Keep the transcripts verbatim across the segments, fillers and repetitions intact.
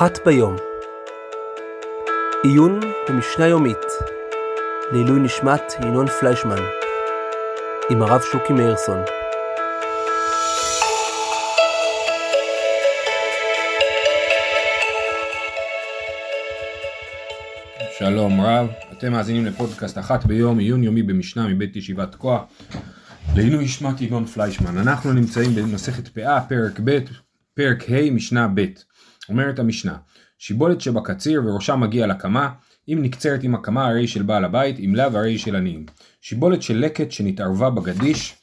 אחת ביום. עיון במשנה יומית לעילוי נשמת ינון פליישמן עם הרב שוקי מאירסון. שלום רב, אתם מאזינים לפודקאסט אחת ביום, עיון יומי במשנה מבית ישיבת תקוע לעילוי נשמת ינון פליישמן. אנחנו נמצאים במסכת פאה, פרק ב', פרק ה', משנה ב'. אומרת המשנה, שיבולת שבקציר וראשה מגיע לקמה, אם נקצרת עם הקמה הרי של בעל הבית, אם לאו הרי של עניים. שיבולת של לקט שנתערבה בגדיש,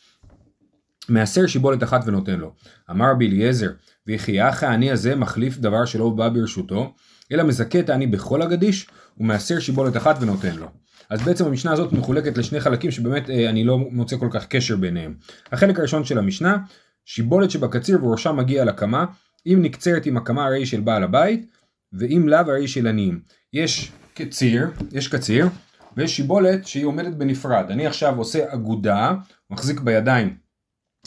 מעשר שיבולת אחת ונותן לו. אמר רבי אליעזר, ויחייך העני הזה מחליף דבר שלא בא ברשותו, אלא מזכה את העני בכל הגדיש, ומעשר שיבולת אחת ונותן לו. אז בעצם המשנה הזאת מחולקת לשני חלקים שבאמת אה, אני לא מוצא כל כך קשר ביניהם. החלק הראשון של המשנה, שיבולת שבקציר וראשה מגיע לקמה, אם נקצרת עם הקמה הרי של בעל הבית, ואם לאו הרי של עניים. יש קציר, יש קציר, ויש שיבולת שהיא עומדת בנפרד. אני עכשיו עושה אגודה, מחזיק בידיים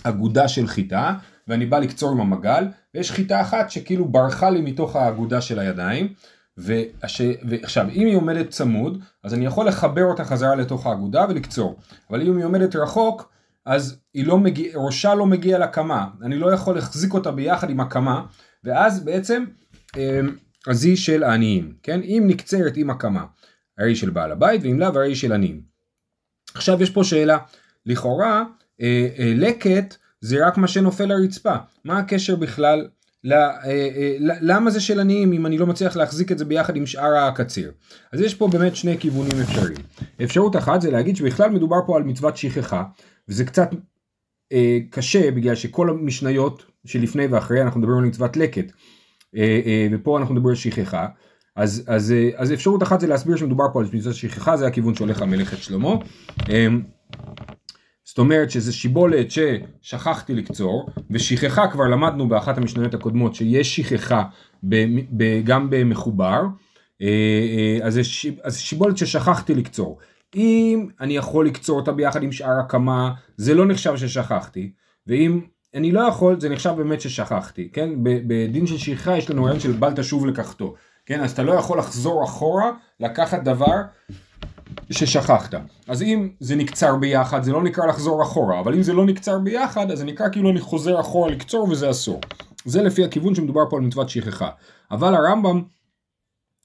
אגודה של חיטה, ואני בא לקצור עם המגל, ויש חיטה אחת שכאילו ברחה לי מתוך האגודה של הידיים, והש... ועכשיו, אם היא עומדת צמוד, אז אני יכול לחבר אותה חזרה לתוך האגודה ולקצור. אבל אם היא עומדת רחוק, אז היא לא מגיע, ראשה לא מגיע לקמה, אני לא יכול להחזיק אותה ביחד עם הקמה, ואז בעצם, אז היא של העניים, כן? אם נקצרת עם הקמה, הרי של בעל הבית, ואם לאו הרי של עניים. עכשיו יש פה שאלה, לכאורה, לקט זה רק מה שנופל לרצפה, מה הקשר בכלל, למה זה של עניים, אם אני לא מצליח להחזיק את זה ביחד עם שאר הקציר? אז יש פה באמת שני כיוונים אפשריים. אפשרות אחת זה להגיד שבכלל מדובר פה על מצוות שכחה, וזה קצת אה, קשה, בגלל שכל המשניות שלפני ואחרי, אנחנו מדברים על מצוות לקט, אה, אה, ופה אנחנו מדברים על שכחה, אז, אז, אה, אז אפשרות אחת זה להסביר שמדובר פה על מצוות שכחה, זה הכיוון שהולך המלך את שלמה, אה, זאת אומרת שזה שיבולת ששכחתי לקצור, ושכחה כבר למדנו באחת המשניות הקודמות, שיש שכחה ב, ב, גם במחובר, אה, אה, אז, אז שיבולת ששכחתי לקצור, אם אני יכול לקצור אותה ביחד עם שאר הקמה, זה לא נחשב ששכחתי, ואם אני לא יכול, זה נחשב באמת ששכחתי, כן? בדין של שכחה יש לנו רעיון של בל תשוב לקחתו, כן? אז אתה לא יכול לחזור אחורה, לקחת דבר ששכחת. אז אם זה נקצר ביחד, זה לא נקרא לחזור אחורה, אבל אם זה לא נקצר ביחד, אז זה נקרא כאילו אני חוזר אחורה לקצור וזה אסור. זה לפי הכיוון שמדובר פה על מצוות שכחה. אבל הרמב"ם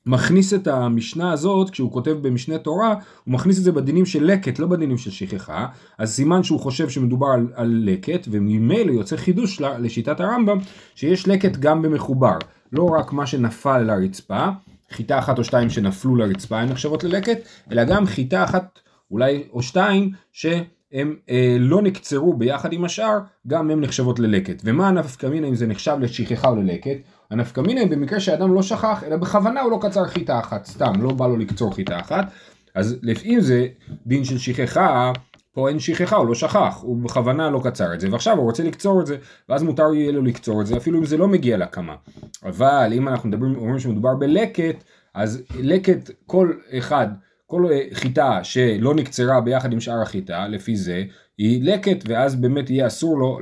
מכניס את המשנה הזאת, כשהוא כותב במשנה תורה, הוא מכניס את זה בדינים של לקט, לא בדינים של שכחה, אז סימן שהוא חושב שמדובר על, על לקט, וממילא יוצא חידוש לשיטת הרמב"ם, שיש לקט גם במחובר, לא רק מה שנפל לרצפה, חיטה אחת או שתיים שנפלו לרצפה, הן נחשבות ללקט, אלא גם חיטה אחת אולי או שתיים, שהם אה, לא נקצרו ביחד עם השאר, גם הן נחשבות ללקט. ומה הנפקא מינה אם זה נחשב לשכחה או ללקט? הנפקא מינה היא במקרה שאדם לא שכח, אלא בכוונה הוא לא קצר חיטה אחת, סתם, לא בא לו לקצור חיטה אחת, אז לפעמים זה דין של שכחה, פה אין שכחה, הוא לא שכח, הוא בכוונה לא קצר את זה, ועכשיו הוא רוצה לקצור את זה, ואז מותר יהיה לו לקצור את זה, אפילו אם זה לא מגיע לקמה. אבל אם אנחנו מדברים, אומרים שמדובר בלקט, אז לקט כל אחד, כל חיטה שלא נקצרה ביחד עם שאר החיטה, לפי זה, היא לקט, ואז באמת יהיה אסור לו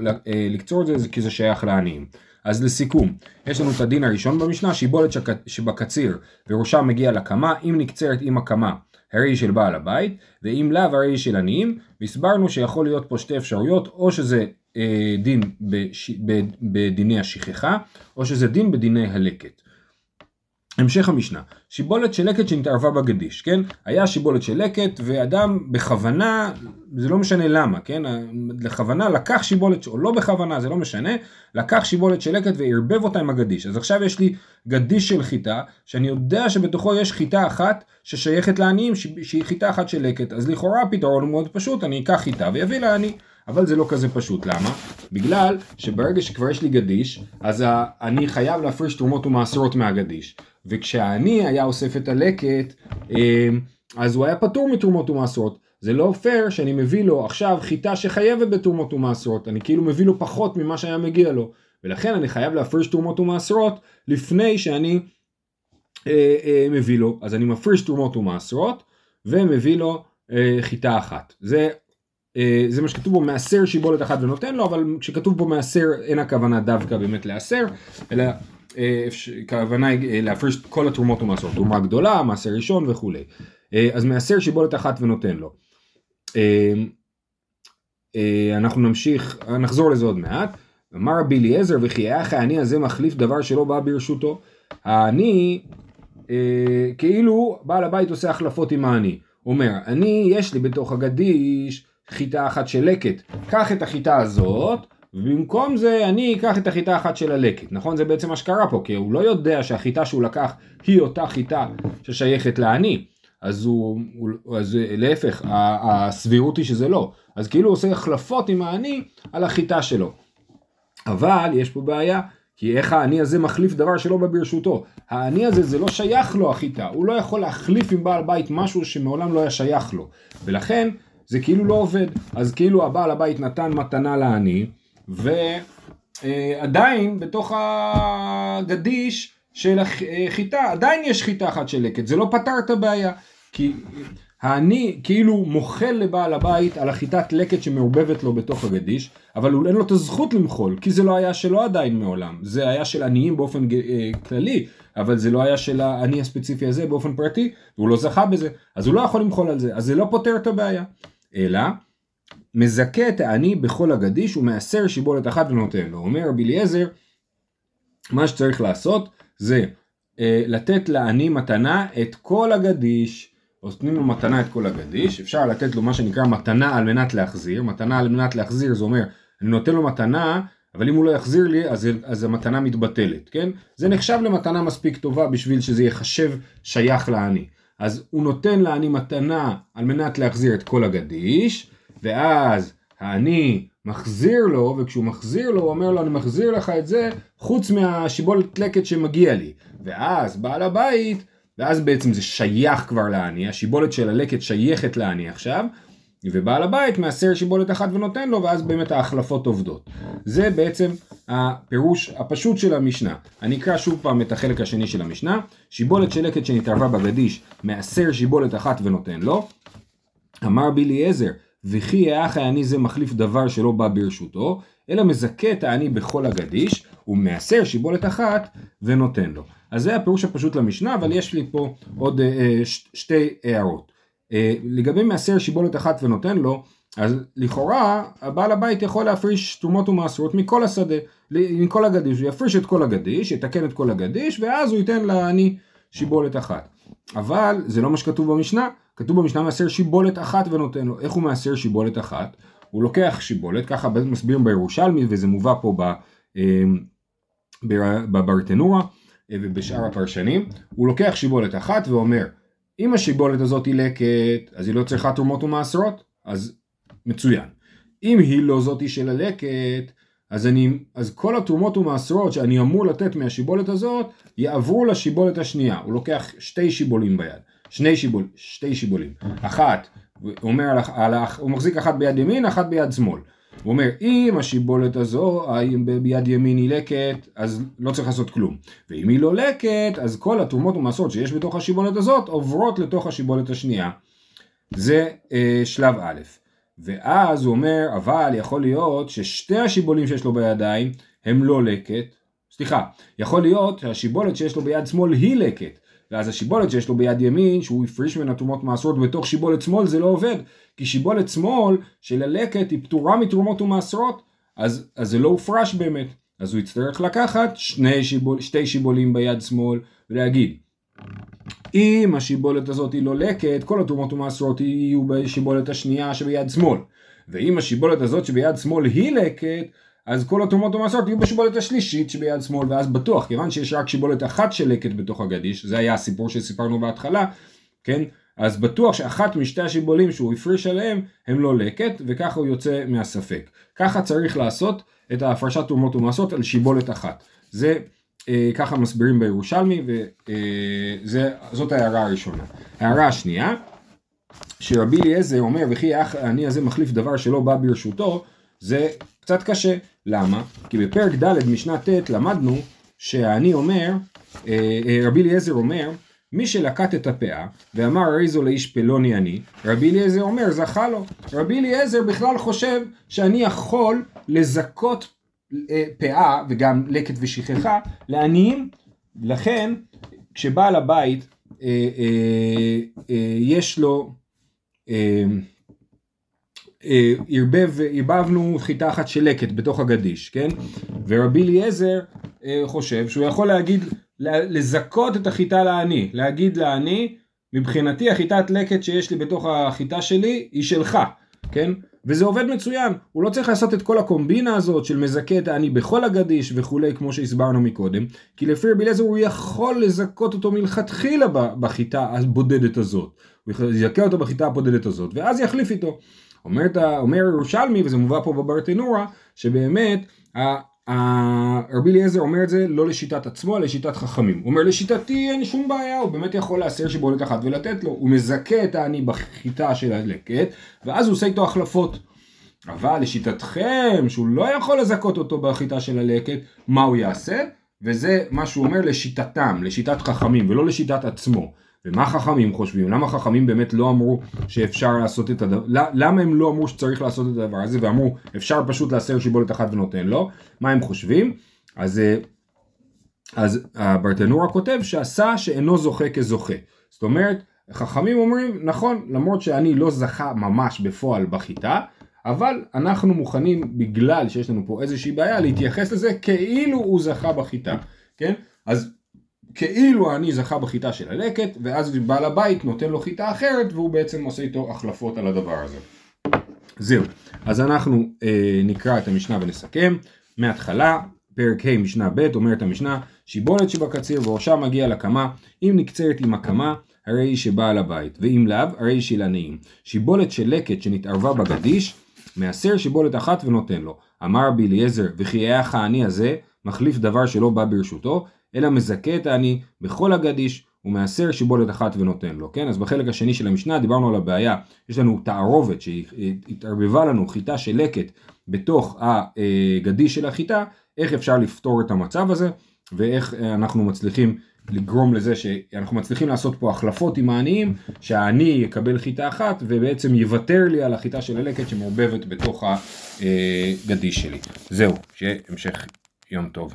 לקצור את זה, כי זה שייך לעניים. אז לסיכום, יש לנו את הדין הראשון במשנה, שיבולת שבקציר וראשה מגיע לקמה, אם נקצרת עם הקמה, הרי של בעל הבית, ואם לאו הרי של עניים, והסברנו שיכול להיות פה שתי אפשרויות, או שזה אה, דין בש, ב, בדיני השכחה, או שזה דין בדיני הלקט. המשך המשנה, שיבולת של לקט שנתערבה בגדיש, כן? היה שיבולת של לקט, ואדם בכוונה, זה לא משנה למה, כן? לכוונה לקח שיבולת, או לא בכוונה, זה לא משנה, לקח שיבולת של לקט והרבב אותה עם הגדיש. אז עכשיו יש לי גדיש של חיטה, שאני יודע שבתוכו יש חיטה אחת ששייכת לעניים, שהיא חיטה אחת של לקט. אז לכאורה הפתרון הוא מאוד פשוט, אני אקח חיטה ויביא לעני, אבל זה לא כזה פשוט. למה? בגלל שברגע שכבר יש לי גדיש, אז אני חייב להפריש תרומות ומעשרות מהגדיש. וכשהעני היה אוסף את הלקט, אז הוא היה פטור מתרומות ומעשרות. זה לא פייר שאני מביא לו עכשיו חיטה שחייבת בתרומות ומעשרות, אני כאילו מביא לו פחות ממה שהיה מגיע לו, ולכן אני חייב להפריש תרומות ומעשרות לפני שאני אה, אה, מביא לו. אז אני מפריש תרומות ומעשרות, ומביא לו אה, חיטה אחת. זה, אה, זה מה שכתוב בו, מעשר שיבולת אחת ונותן לו, אבל כשכתוב בו מעשר, אין הכוונה דווקא באמת לעשר, אלא כוונה להפריש כל התרומות ומעשר, תרומה גדולה, מעשר ראשון וכולי. אז מעשר שיבולת אחת ונותן לו. אנחנו נמשיך, נחזור לזה עוד מעט. אמר רבי אליעזר, וכי האח העני הזה מחליף דבר שלא בא ברשותו. העני, כאילו בעל הבית עושה החלפות עם העני. אומר, אני יש לי בתוך הגדיש חיטה אחת של לקט, קח את החיטה הזאת, ובמקום זה אני אקח את החיטה אחת של הלקט, נכון? זה בעצם מה שקרה פה, כי הוא לא יודע שהחיטה שהוא לקח היא אותה חיטה ששייכת לעני, אז הוא, אז להפך, הסבירות היא שזה לא, אז כאילו הוא עושה החלפות עם העני על החיטה שלו, אבל יש פה בעיה, כי איך העני הזה מחליף דבר שלא בא ברשותו? העני הזה זה לא שייך לו החיטה, הוא לא יכול להחליף עם בעל בית משהו שמעולם לא היה שייך לו, ולכן זה כאילו לא עובד, אז כאילו הבעל הבית נתן מתנה לעני, ועדיין בתוך הגדיש של החיטה, עדיין יש חיטה אחת של לקט, זה לא פתר את הבעיה, כי העני כאילו מוחל לבעל הבית על החיטת לקט שמעובבת לו בתוך הגדיש, אבל אין לו את הזכות למחול, כי זה לא היה שלו עדיין מעולם, זה היה של עניים באופן כללי, אבל זה לא היה של העני הספציפי הזה באופן פרטי, והוא לא זכה בזה, אז הוא לא יכול למחול על זה, אז זה לא פותר את הבעיה, אלא מזכה את העני בכל הגדיש ומעשר שיבולת אחת ונותן לו. אומר רבי אליעזר, מה שצריך לעשות זה אה, לתת לעני מתנה את כל הגדיש, נותנים לו מתנה את כל הגדיש, אפשר לתת לו מה שנקרא מתנה על מנת להחזיר, מתנה על מנת להחזיר זה אומר, אני נותן לו מתנה, אבל אם הוא לא יחזיר לי, אז, אז המתנה מתבטלת, כן? זה נחשב למתנה מספיק טובה בשביל שזה יחשב שייך לעני. אז הוא נותן לעני מתנה על מנת להחזיר את כל הגדיש, ואז העני מחזיר לו, וכשהוא מחזיר לו, הוא אומר לו, אני מחזיר לך את זה, חוץ מהשיבולת לקט שמגיע לי. ואז בעל הבית, ואז בעצם זה שייך כבר לעני, השיבולת של הלקט שייכת לעני עכשיו, ובעל הבית מעשר שיבולת אחת ונותן לו, ואז באמת ההחלפות עובדות. זה בעצם הפירוש הפשוט של המשנה. אני אקרא שוב פעם את החלק השני של המשנה, שיבולת של לקט שנתערבה בגדיש, מעשר שיבולת אחת ונותן לו. אמר רבי אליעזר, וכי האח העני זה מחליף דבר שלא בא ברשותו, אלא מזכה את העני בכל הגדיש, ומעשר שיבולת אחת ונותן לו. אז זה הפירוש הפשוט למשנה, אבל יש לי פה עוד שתי הערות. לגבי מעשר שיבולת אחת ונותן לו, אז לכאורה הבעל הבית יכול להפריש תרומות ומעשרות מכל השדה, מכל הגדיש, הוא יפריש את כל הגדיש, יתקן את כל הגדיש, ואז הוא ייתן לעני שיבולת אחת. אבל זה לא מה שכתוב במשנה, כתוב במשנה מעשר שיבולת אחת ונותן לו. איך הוא מעשר שיבולת אחת? הוא לוקח שיבולת, ככה מסבירים בירושלמי, וזה מובא פה בברטנורה ובשאר הפרשנים, הוא לוקח שיבולת אחת ואומר, אם השיבולת הזאת היא לקט, אז היא לא צריכה תרומות ומעשרות, אז מצוין. אם היא לא זאתי של הלקט, אז, אני, אז כל התרומות ומעשרות שאני אמור לתת מהשיבולת הזאת, יעברו לשיבולת השנייה. הוא לוקח שתי שיבולים ביד, שני שיבול, שתי שיבולים. אחת, הוא, אומר על, על, הוא מחזיק אחת ביד ימין, אחת ביד שמאל. הוא אומר, אם השיבולת הזו ביד ימין היא לקט, אז לא צריך לעשות כלום. ואם היא לא לקט, אז כל התרומות ומעשרות שיש בתוך השיבולת הזאת, עוברות לתוך השיבולת השנייה. זה אה, שלב א'. ואז הוא אומר, אבל יכול להיות ששתי השיבולים שיש לו בידיים, הם לא לקט. סליחה, יכול להיות שהשיבולת שיש לו ביד שמאל היא לקט. ואז השיבולת שיש לו ביד ימין, שהוא הפריש מן התרומות ומעשרות בתוך שיבולת שמאל, זה לא עובד. כי שיבולת שמאל של הלקט היא פטורה מתרומות ומעשרות, אז, אז זה לא הופרש באמת. אז הוא יצטרך לקחת שני שיבול, שתי שיבולים ביד שמאל, ולהגיד, אם השיבולת הזאת היא לא לקט, כל התרומות ומעשרות יהיו בשיבולת השנייה שביד שמאל. ואם השיבולת הזאת שביד שמאל היא לקט, אז כל התרומות ומעשרות יהיו בשיבולת השלישית שביד שמאל, ואז בטוח, כיוון שיש רק שיבולת אחת של לקט בתוך הגדיש, זה היה הסיפור שסיפרנו בהתחלה, כן? אז בטוח שאחת משתי השיבולים שהוא הפריש עליהם, הם לא לקט, וככה הוא יוצא מהספק. ככה צריך לעשות את ההפרשת תרומות ומעשרות על שיבולת אחת. זה אה, ככה מסבירים בירושלמי, וזאת אה, ההערה הראשונה. ההערה השנייה, שרבי אליעזר אומר, וכי האח העני הזה מחליף דבר שלא בא ברשותו, זה קצת קשה. למה? כי בפרק ד' משנה ט' למדנו שהעני אומר, רבי אליעזר אומר, מי שלקט את הפאה ואמר הרי זו לאיש פלוני עני, רבי אליעזר אומר זכה לו. רבי אליעזר בכלל חושב שאני יכול לזכות פאה וגם לקט ושכחה לעניים. לכן כשבעל הבית אה, אה, אה, יש לו אה, אה, ערבב, ערבבנו חיטה אחת של לקט בתוך הגדיש, כן? ורבי ליעזר אה, חושב שהוא יכול להגיד, לזכות את החיטה לעני, להגיד לעני, מבחינתי החיטת לקט שיש לי בתוך החיטה שלי היא שלך, כן? וזה עובד מצוין, הוא לא צריך לעשות את כל הקומבינה הזאת של מזכה את העני בכל הגדיש וכולי, כמו שהסברנו מקודם, כי לפי רבי אליעזר הוא יכול לזכות אותו מלכתחילה בחיטה הבודדת הזאת, הוא יזכה אותו בחיטה הבודדת הזאת, ואז יחליף איתו. אומר, אומר ירושלמי, וזה מובא פה בברטנורה, שבאמת רבי אליעזר אומר את זה לא לשיטת עצמו, אלא לשיטת חכמים. הוא אומר, לשיטתי אין שום בעיה, הוא באמת יכול להסיר שבולת אחת ולתת לו, הוא מזכה את העני בחיטה של הלקט, ואז הוא עושה איתו החלפות. אבל לשיטתכם, שהוא לא יכול לזכות אותו בחיטה של הלקט, מה הוא יעשה? וזה מה שהוא אומר לשיטתם, לשיטת חכמים, ולא לשיטת עצמו. ומה חכמים חושבים? למה חכמים באמת לא אמרו שאפשר לעשות את הדבר? למה הם לא אמרו שצריך לעשות את הדבר הזה, ואמרו אפשר פשוט להסיר שיבולת אחת ונותן לו? מה הם חושבים? אז, אז הברטנורה כותב שעשה שאינו זוכה כזוכה. זאת אומרת, חכמים אומרים, נכון, למרות שאני לא זכה ממש בפועל בחיטה, אבל אנחנו מוכנים, בגלל שיש לנו פה איזושהי בעיה, להתייחס לזה כאילו הוא זכה בחיטה, כן? אז כאילו אני זכה בחיטה של הלקט, ואז בעל הבית נותן לו חיטה אחרת, והוא בעצם עושה איתו החלפות על הדבר הזה. זהו, אז אנחנו אה, נקרא את המשנה ונסכם. מההתחלה, פרק ה' משנה ב', אומרת המשנה, שיבולת שבקציר וראשה מגיע לקמה, אם נקצרת עם הקמה, הרי היא שבעל הבית, ואם לאו, הרי היא של עניים. שיבולת של לקט שנתערבה בגדיש, מעשר שיבולת אחת ונותן לו. אמר רבי אליעזר, וכי האח העני הזה מחליף דבר שלא בא ברשותו, אלא מזכה את העני בכל הגדיש ומעשר שיבולת אחת ונותן לו. כן? אז בחלק השני של המשנה דיברנו על הבעיה. יש לנו תערובת שהתערבבה לנו חיטה של לקט בתוך הגדיש של החיטה. איך אפשר לפתור את המצב הזה, ואיך אנחנו מצליחים לגרום לזה שאנחנו מצליחים לעשות פה החלפות עם העניים, שהעני יקבל חיטה אחת ובעצם יוותר לי על החיטה של הלקט שמעובבת בתוך הגדיש שלי. זהו, שיהיה המשך יום טוב.